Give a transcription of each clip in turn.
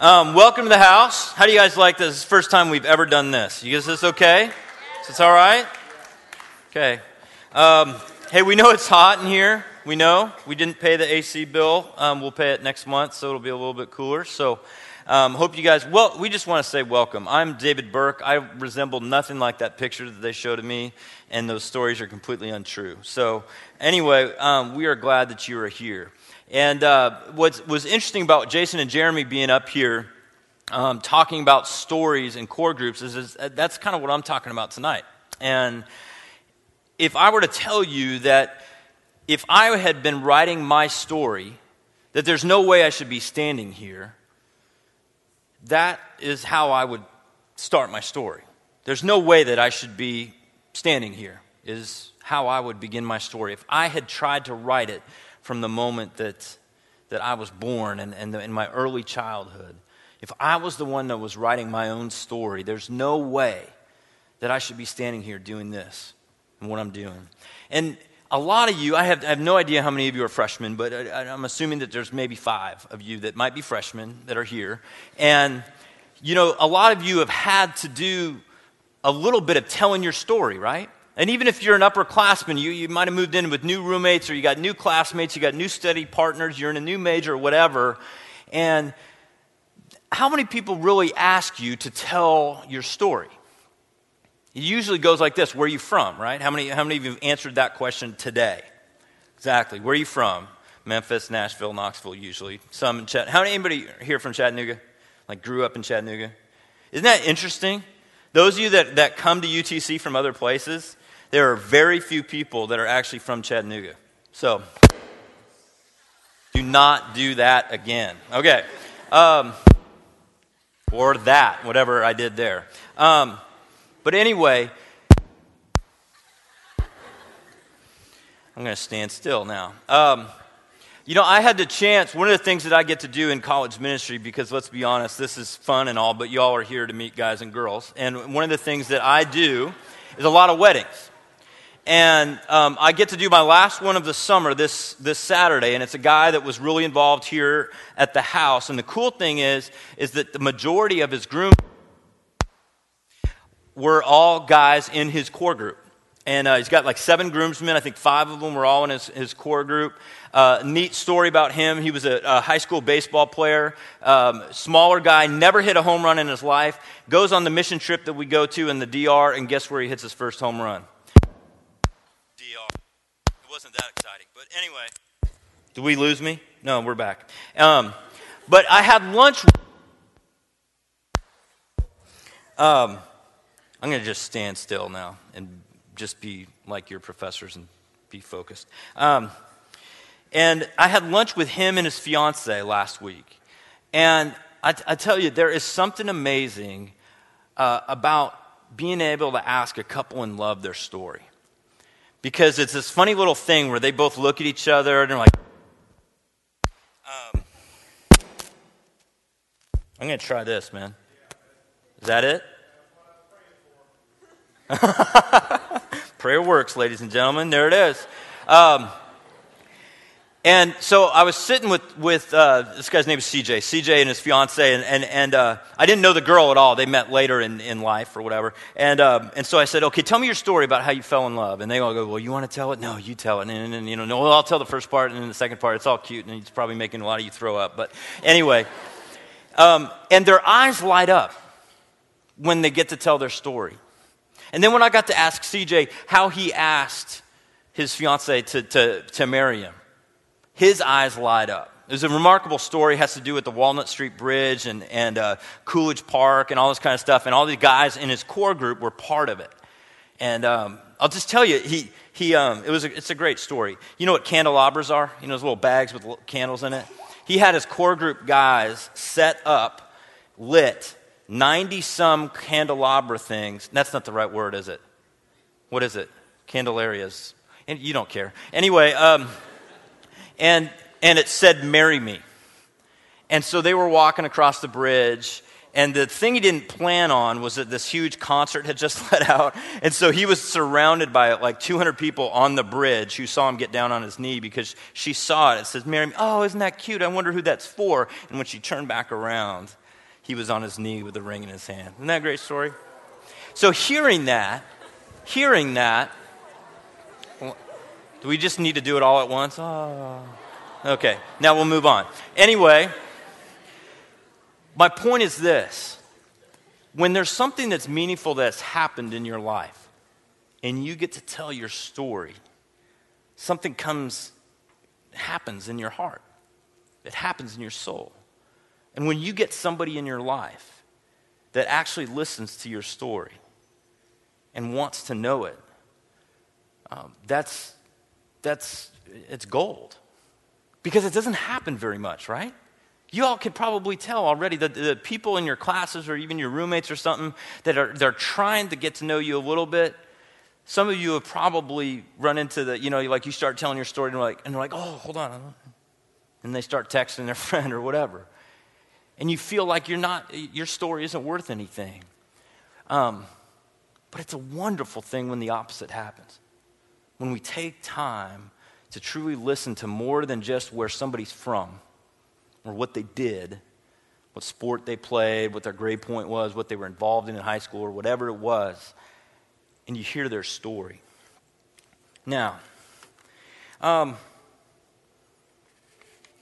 Welcome to the house. How do you guys like this? This is the first time we've ever done this. You guys, this okay? Is it all right? Okay. Hey, we know it's hot in here. We know. We didn't pay the AC bill. We'll pay it next month, so it'll be a little bit cooler. So hope you guys, well, we just want to say welcome. I'm David Burke. I resemble nothing like that picture that they showed of me, and those stories are completely untrue. So anyway, we are glad that you are here. And what was interesting about Jason and Jeremy being up here talking about stories and core groups is that's kind of what I'm talking about tonight. And if I were to tell you that if I had been writing my story, that there's no way I should be standing here, that is how I would start my story. There's no way that I should be standing here is how I would begin my story. If I had tried to write it from the moment that I was born and in my early childhood, if I was the one that was writing my own story, there's no way that I should be standing here doing this and what I'm doing. And a lot of you, I have no idea how many of you are freshmen, but I'm assuming that there's maybe 5 of you that might be freshmen that are here. And, you know, a lot of you have had to do a little bit of telling your story, right? And even if you're an upperclassman, you might have moved in with new roommates, or you got new classmates, you got new study partners, you're in a new major or whatever. And how many people really ask you to tell your story? It usually goes like this: where are you from, right? How many of you have answered that question today? Exactly. Where are you from? Memphis, Nashville, Knoxville usually. Some in Chattanooga. How many anybody here from Chattanooga? Like grew up in Chattanooga? Isn't that interesting? Those of you that come to UTC from other places, there are very few people that are actually from Chattanooga. So, do not do that again. Okay. Or that, whatever I did there. But anyway, I'm going to stand still now. You know, I had the chance, one of the things that I get to do in college ministry, because let's be honest, this is fun and all, but y'all are here to meet guys and girls. And one of the things that I do is a lot of weddings. And I get to do my last one of the summer this Saturday, and it's a guy that was really involved here at the house. And the cool thing is that the majority of his groom were all guys in his core group. And he's got like 7 groomsmen. I think 5 of them were all in his core group. Neat story about him. He was a high school baseball player, smaller guy, never hit a home run in his life, goes on the mission trip that we go to in the DR, and guess where he hits his first home run? DR. It wasn't that exciting. But anyway, did we lose me? No, we're back. But I had lunch with I'm going to just stand still now and just be like your professors and be focused. And I had lunch with him and his fiance last week. And I tell you, there is something amazing about being able to ask a couple in love their story. Because it's this funny little thing where they both look at each other and they're like, I'm going to try this, man. Is that it? Prayer works, ladies and gentlemen. There it is. And so I was sitting with this guy's name is CJ. CJ and his fiance, and I didn't know the girl at all. They met later in life or whatever. And so I said, okay, tell me your story about how you fell in love. And they all go, well, you want to tell it? No, you tell it. And you know, no, well, I'll tell the first part and then the second part. It's all cute, and it's probably making a lot of you throw up. But anyway, and their eyes light up when they get to tell their story. And then when I got to ask CJ how he asked his fiance to marry him, his eyes light up. It was a remarkable story. It has to do with the Walnut Street Bridge and Coolidge Park and all this kind of stuff. And all the guys in his core group were part of it. And I'll just tell you, it's a great story. You know what candelabras are? You know those little bags with little candles in it? He had his core group guys set up, lit 90-some candelabra things. That's not the right word, is it? What is it? Candelarias. And you don't care. Anyway, and it said, marry me. And so they were walking across the bridge, And the thing he didn't plan on was that this huge concert had just let out. And so he was surrounded by like 200 people on the bridge who saw him get down on his knee because she saw it. It says, Mary, oh, isn't that cute? I wonder who that's for. And when she turned back around, he was on his knee with a ring in his hand. Isn't that a great story? So hearing that, do we just need to do it all at once? Oh. Okay, now we'll move on. Anyway, my point is this. When there's something that's meaningful that's happened in your life and you get to tell your story, something happens in your heart. It happens in your soul. And when you get somebody in your life that actually listens to your story and wants to know it, it's gold. Because it doesn't happen very much, right? You all could probably tell already that the people in your classes or even your roommates or something that they're trying to get to know you a little bit. Some of you have probably run into the, like you start telling your story and they're like, oh, hold on. And they start texting their friend or whatever. And you feel like your story isn't worth anything. But it's a wonderful thing when the opposite happens. When we take time to truly listen to more than just where somebody's from or what they did, what sport they played, what their grade point was, what they were involved in high school or whatever it was, and you hear their story. Now,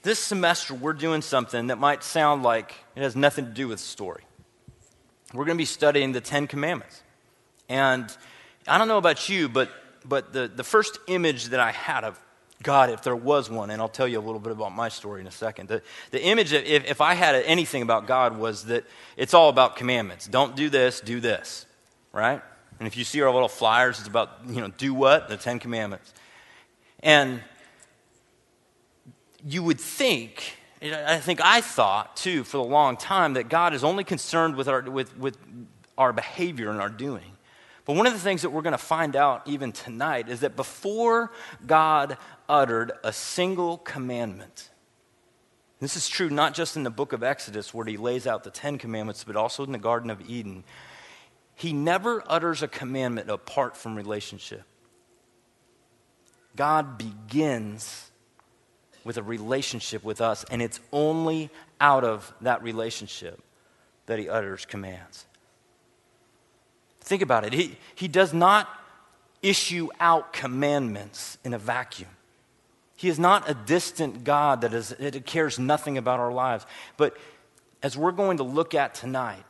this semester we're doing something that might sound like it has nothing to do with the story. We're going to be studying the Ten Commandments. And I don't know about you, but the first image that I had of God, if there was one, and I'll tell you a little bit about my story in a second. The image, if I had anything about God, was that it's all about commandments. Don't do this, right? And if you see our little flyers, it's about, do what? The Ten Commandments. And you would think, I thought, too, for a long time, that God is only concerned with our behavior and our doing. But one of the things that we're going to find out even tonight is that before God uttered a single commandment, this is true not just in the book of Exodus where he lays out the Ten Commandments, but also in the Garden of Eden, he never utters a commandment apart from relationship. God begins with a relationship with us, and it's only out of that relationship that he utters commands. Think about it. He does not issue out commandments in a vacuum. He is not a distant God that cares nothing about our lives. But as we're going to look at tonight,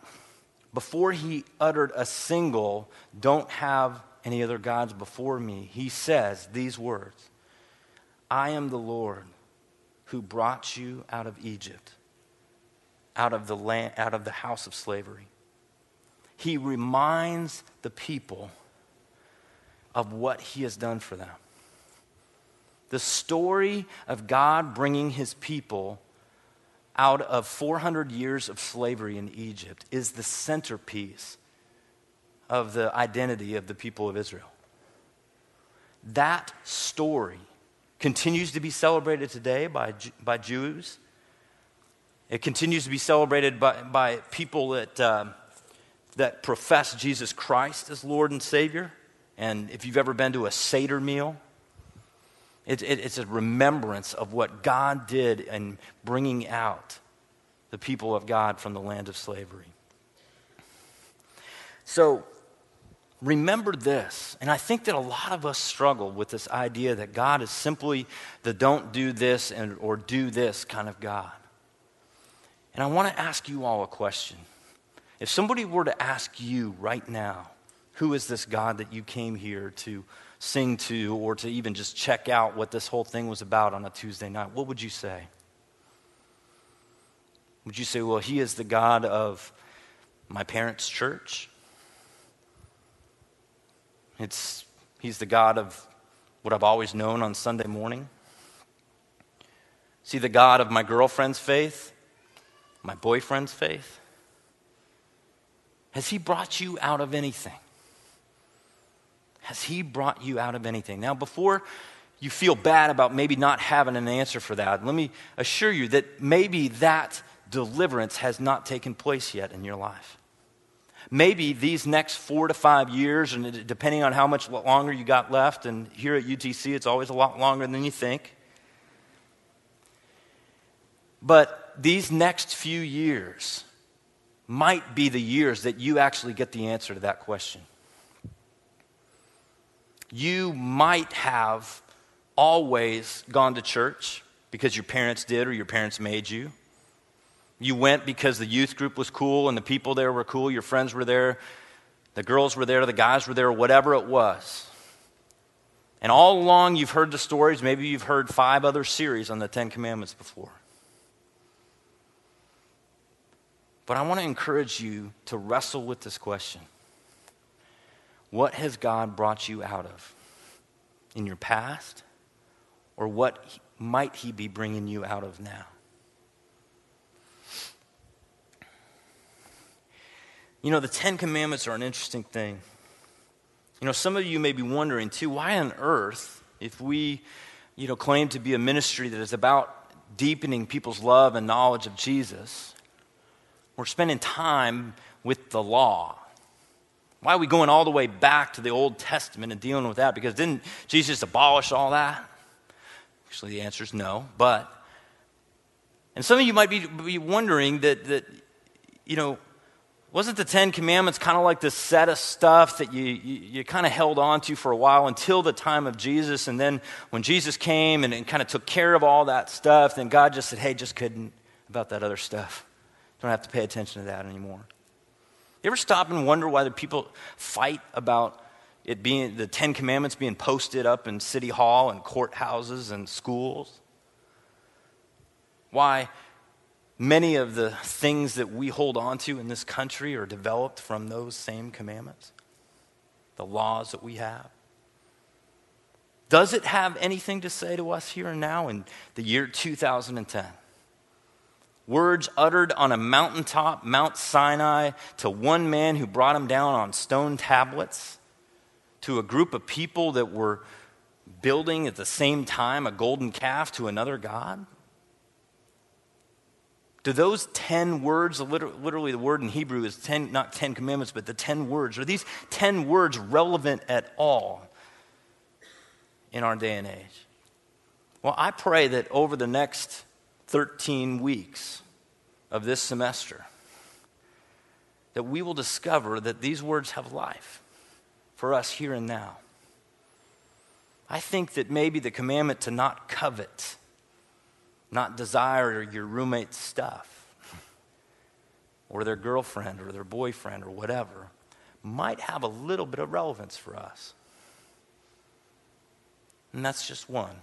before he uttered a single, don't have any other gods before me, he says these words, I am the Lord who brought you out of Egypt, out of the house of slavery. He reminds the people of what he has done for them. The story of God bringing his people out of 400 years of slavery in Egypt is the centerpiece of the identity of the people of Israel. That story continues to be celebrated today by Jews. It continues to be celebrated by people that profess Jesus Christ as Lord and Savior. And if you've ever been to a Seder meal, it's a remembrance of what God did in bringing out the people of God from the land of slavery. So remember this, and I think that a lot of us struggle with this idea that God is simply the don't do this or do this kind of God. And I want to ask you all a question. If somebody were to ask you right now, who is this God that you came here to sing to or to even just check out what this whole thing was about on a Tuesday night, what would you say? Would you say, well, he is the God of my parents' church? He's the God of what I've always known on Sunday morning? Is he the God of my girlfriend's faith, my boyfriend's faith? Has he brought you out of anything? Has he brought you out of anything? Now, before you feel bad about maybe not having an answer for that, let me assure you that maybe that deliverance has not taken place yet in your life. Maybe these next 4 to 5 years, and depending on how much longer you got left, and here at UTC, it's always a lot longer than you think. But these next few years might be the years that you actually get the answer to that question. You might have always gone to church because your parents did or your parents made you. You went because the youth group was cool and the people there were cool, your friends were there, the girls were there, the guys were there, whatever it was. And all along you've heard the stories, maybe you've heard 5 other series on the 10 Commandments before. But I want to encourage you to wrestle with this question. What has God brought you out of in your past? Or what might he be bringing you out of now? You know, the 10 Commandments are an interesting thing. You know, some of you may be wondering too, why on earth, if we, claim to be a ministry that is about deepening people's love and knowledge of Jesus, we're spending time with the law. Why are we going all the way back to the Old Testament and dealing with that? Because didn't Jesus abolish all that? Actually, the answer is no, but, and some of you might be wondering that wasn't the 10 Commandments kind of like this set of stuff that you kind of held on to for a while until the time of Jesus, and then when Jesus came and kind of took care of all that stuff, then God just said, hey, just kidding about that other stuff. Don't have to pay attention to that anymore. You ever stop and wonder why the people fight about it being the 10 Commandments being posted up in City Hall and courthouses and schools? Why many of the things that we hold on to in this country are developed from those same commandments, the laws that we have. Does it have anything to say to us here and now in the year 2010? Words uttered on a mountaintop, Mount Sinai, to one man who brought them down on stone tablets, to a group of people that were building at the same time a golden calf to another god? Do those 10 words, literally the word in Hebrew is 10, not 10 commandments, but the 10 words, are these 10 words relevant at all in our day and age? Well, I pray that over the next 13 weeks of this semester, that we will discover that these words have life for us here and now. I think that maybe the commandment to not covet, not desire your roommate's stuff or their girlfriend or their boyfriend or whatever might have a little bit of relevance for us. And that's just one.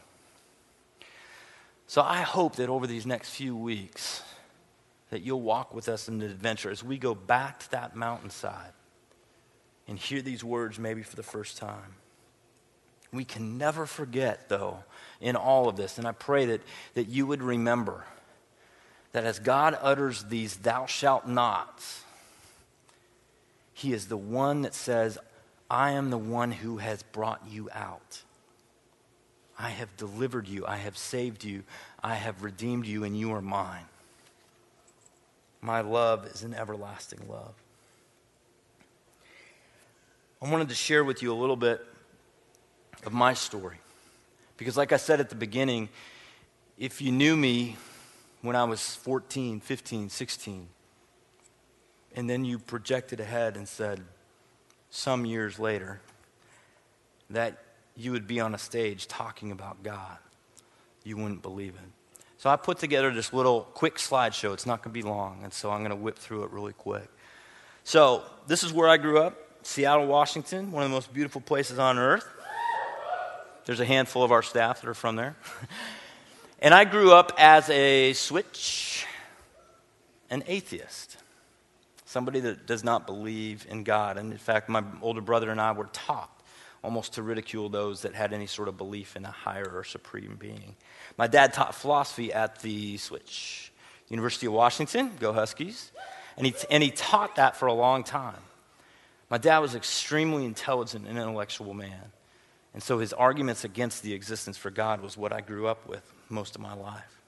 So I hope that over these next few weeks that you'll walk with us in the adventure as we go back to that mountainside and hear these words maybe for the first time. We can never forget, though, in all of this, and I pray that you would remember that as God utters these thou shalt nots, he is the one that says, I am the one who has brought you out. I have delivered you, I have saved you, I have redeemed you, and you are mine. My love is an everlasting love. I wanted to share with you a little bit of my story. Because like I said at the beginning, if you knew me when I was 14, 15, 16, and then you projected ahead and said some years later that you would be on a stage talking about God, you wouldn't believe it. So I put together this little quick slideshow. It's not going to be long, and so I'm going to whip through it really quick. So this is where I grew up, Seattle, Washington, one of the most beautiful places on earth. There's a handful of our staff that are from there. And I grew up as a switch, an atheist, somebody that does not believe in God. And in fact, my older brother and I were taught almost to ridicule those that had any sort of belief in a higher or supreme being. My dad taught philosophy at the Switch University of Washington, go Huskies, and he taught that for a long time. My dad was an extremely intelligent and intellectual man. And so his arguments against the existence for God was what I grew up with most of my life.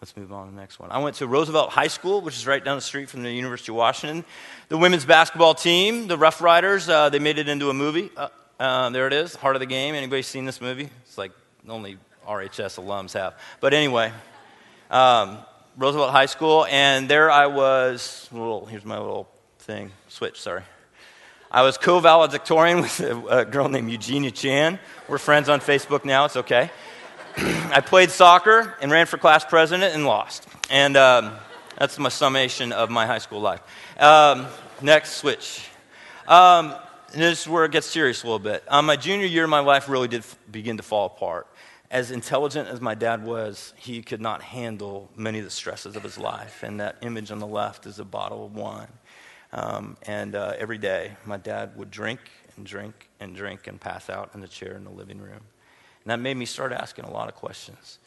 Let's move on to the next one. I went to Roosevelt High School, which is right down the street from the University of Washington. The women's basketball team, the Rough Riders, they made it into a movie. There it is, Heart of the Game. Anybody seen this movie? It's like only RHS alums have. But anyway, Roosevelt High School, and there I was, here's my little thing, switch, sorry. I was co-valedictorian with a girl named Eugenia Chan. We're friends on Facebook now, it's okay. I played soccer and ran for class president and lost. And that's my summation of my high school life. Next, switch. This is where it gets serious a little bit. My junior year, my life really did begin to fall apart. As intelligent as my dad was, he could not handle many of the stresses of his life. And that image on the left is a bottle of wine. Every day, my dad would drink and drink and drink and pass out in the chair in the living room. And that made me start asking a lot of questions.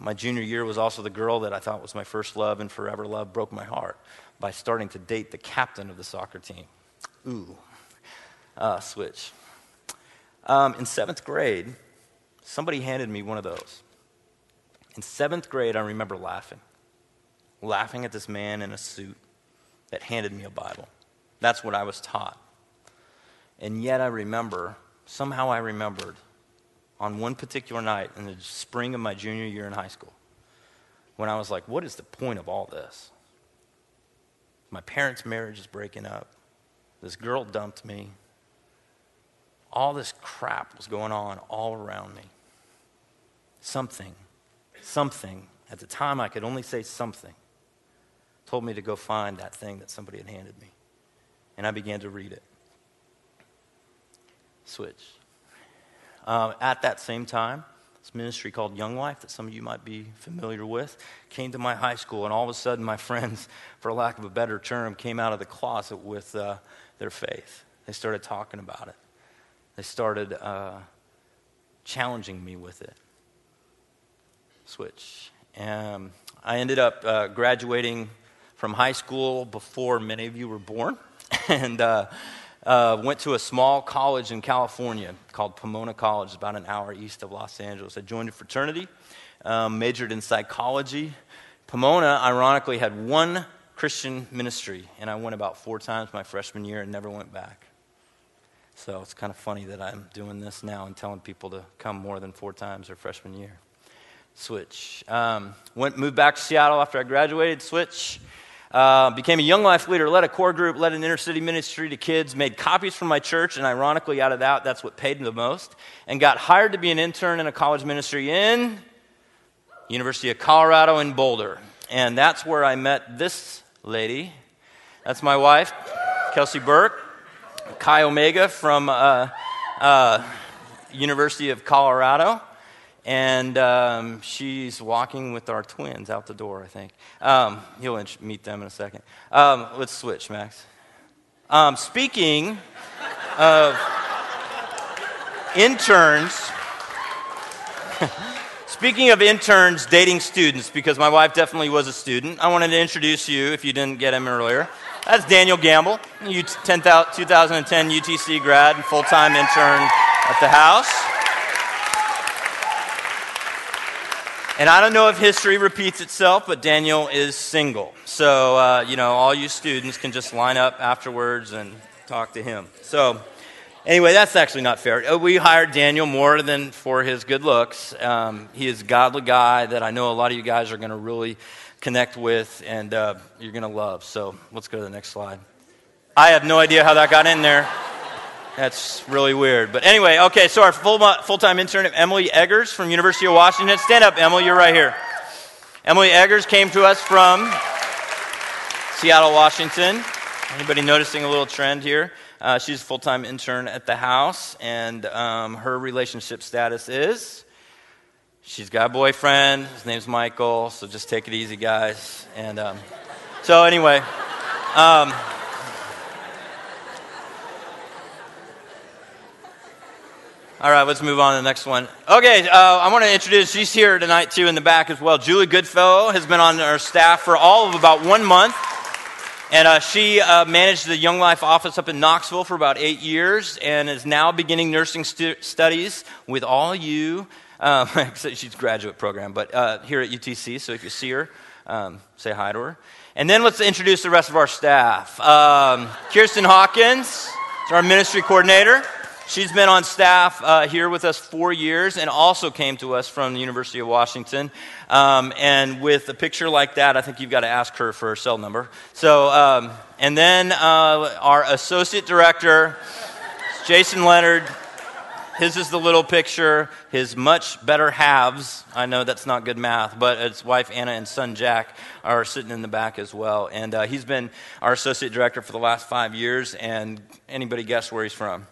My junior year was also the girl that I thought was my first love and forever love broke my heart by starting to date the captain of the soccer team. Ooh. Switch. In seventh grade, somebody handed me one of those. In seventh grade, I remember laughing at this man in a suit that handed me a Bible. That's what I was taught. And yet I remembered, on one particular night in the spring of my junior year in high school, when I was like, what is the point of all this? My parents' marriage is breaking up. This girl dumped me. All this crap was going on all around me. Something, at the time I could only say something, told me to go find that thing that somebody had handed me. And I began to read it. Switch. At that same time, this ministry called Young Life that some of you might be familiar with came to my high school, and all of a sudden my friends, for lack of a better term, came out of the closet with their faith. They started talking about it. They started challenging me with it. Switch. I ended up graduating from high school before many of you were born, and went to a small college in California called Pomona College, about an hour east of Los Angeles. I joined a fraternity, majored in psychology. Pomona, ironically, had one Christian ministry, and I went about 4 times my freshman year and never went back. So it's kind of funny that I'm doing this now and telling people to come more than 4 times their freshman year. Switch. Moved back to Seattle after I graduated. Switch. Became a Young Life leader, led a core group, led an inner city ministry to kids, made copies for my church, and ironically out of that, that's what paid the most, and got hired to be an intern in a college ministry in University of Colorado in Boulder. And that's where I met this lady. That's my wife, Kelsey Burke, Kai Omega from University of Colorado. And she's walking with our twins out the door, I think. You'll meet them in a second. Let's switch, Max. Speaking of interns, dating students, because my wife definitely was a student, I wanted to introduce you, if you didn't get him earlier. That's Daniel Gamble, 2010 UTC grad and full-time intern at the house. And I don't know if history repeats itself, but Daniel is single. So, all you students can just line up afterwards and talk to him. So, anyway, that's actually not fair. We hired Daniel more than for his good looks. He is a godly guy that I know a lot of you guys are going to really connect with and you're going to love. So, let's go to the next slide. I have no idea how that got in there. That's really weird. But anyway, okay, so our full-time intern, Emily Eggers from University of Washington. Stand up, Emily, you're right here. Emily Eggers came to us from Seattle, Washington. Anybody noticing a little trend here? She's a full-time intern at the house, and her relationship status is she's got a boyfriend. His name's Michael, so just take it easy, guys. And so anyway... all right, let's move on to the next one. Okay, I want to introduce, she's here tonight too in the back as well. Julie Goodfellow has been on our staff for all of about 1 month. And she managed the Young Life office up in Knoxville for about 8 years and is now beginning nursing studies with all you She's a graduate program, but here at UTC, so if you see her, say hi to her. And then let's introduce the rest of our staff. Kirsten Hawkins is our ministry coordinator. She's been on staff here with us 4 years and also came to us from the University of Washington. And with a picture like that, I think you've got to ask her for her cell number. So, and then our associate director, Jason Leonard. His is the little picture, his much better halves. I know that's not good math, but his wife Anna and son Jack are sitting in the back as well. And he's been our associate director for the last 5 years, and anybody guess where he's from?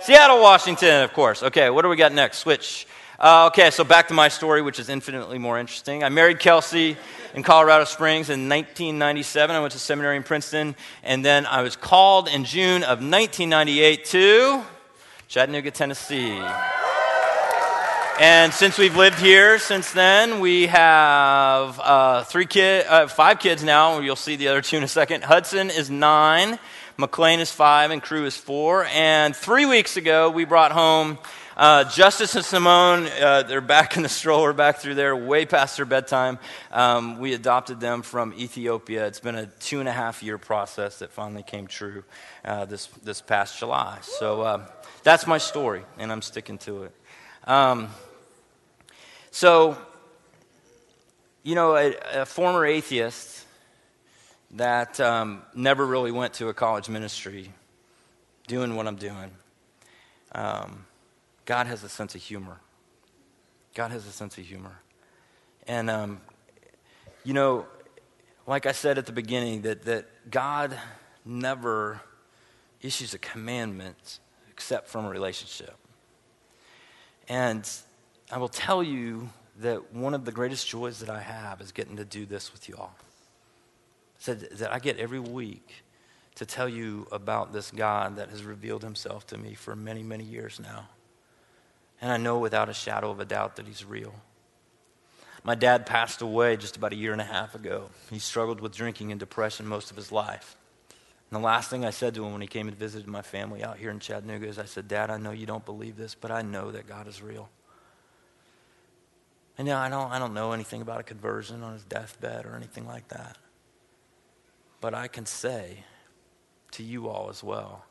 Seattle, Washington, of course. Okay, what do we got next? Switch. Okay, so back to my story, which is infinitely more interesting. I married Kelsey in Colorado Springs in 1997. I went to seminary in Princeton, and then I was called in June of 1998 to Chattanooga, Tennessee. And since we've lived here since then, we have five kids now. You'll see the other two in a second. Hudson is 9, McLean is 5, and Crew is 4. And 3 weeks ago, we brought home Justice and Simone. They're back in the stroller back through there, way past their bedtime. We adopted them from Ethiopia. It's been a 2.5-year process that finally came true this past July. So that's my story, and I'm sticking to it. So, you know, a former atheist that never really went to a college ministry, doing what I'm doing, God has a sense of humor. God has a sense of humor. And, you know, like I said at the beginning, that God never issues a commandment except from a relationship. And I will tell you that one of the greatest joys that I have is getting to do this with you all. So that I get every week to tell you about this God that has revealed himself to me for many, many years now. And I know without a shadow of a doubt that he's real. My dad passed away just about 1.5 years ago. He struggled with drinking and depression most of his life. And the last thing I said to him when he came and visited my family out here in Chattanooga is I said, "Dad, I know you don't believe this, but I know that God is real." And now I don't know anything about a conversion on his deathbed or anything like that. But I can say to you all as well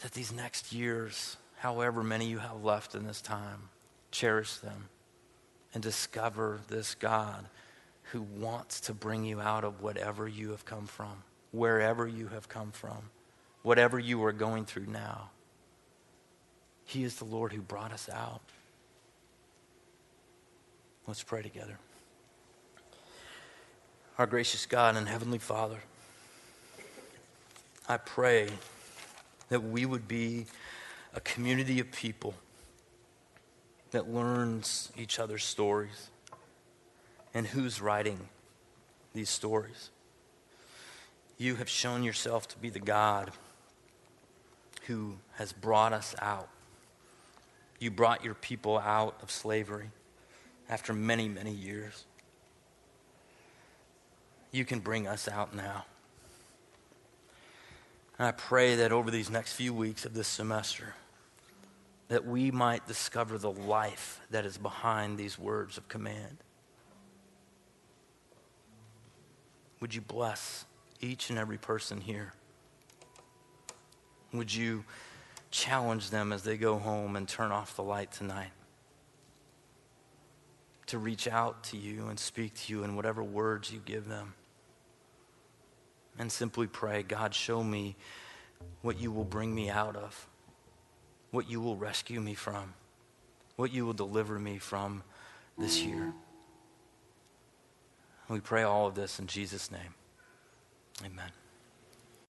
that these next years, however many you have left in this time, cherish them and discover this God who wants to bring you out of whatever you have come from. Wherever you have come from, whatever you are going through now, he is the Lord who brought us out. Let's pray together. Our gracious God and Heavenly Father, I pray that we would be a community of people that learns each other's stories and who's writing these stories. You have shown yourself to be the God who has brought us out. You brought your people out of slavery after many, many years. You can bring us out now. And I pray that over these next few weeks of this semester, that we might discover the life that is behind these words of command. Would you bless each and every person here? Would you challenge them as they go home and turn off the light tonight to reach out to you and speak to you in whatever words you give them? And simply pray, God, show me what you will bring me out of, what you will rescue me from, what you will deliver me from this year. We pray all of this in Jesus' name. Amen.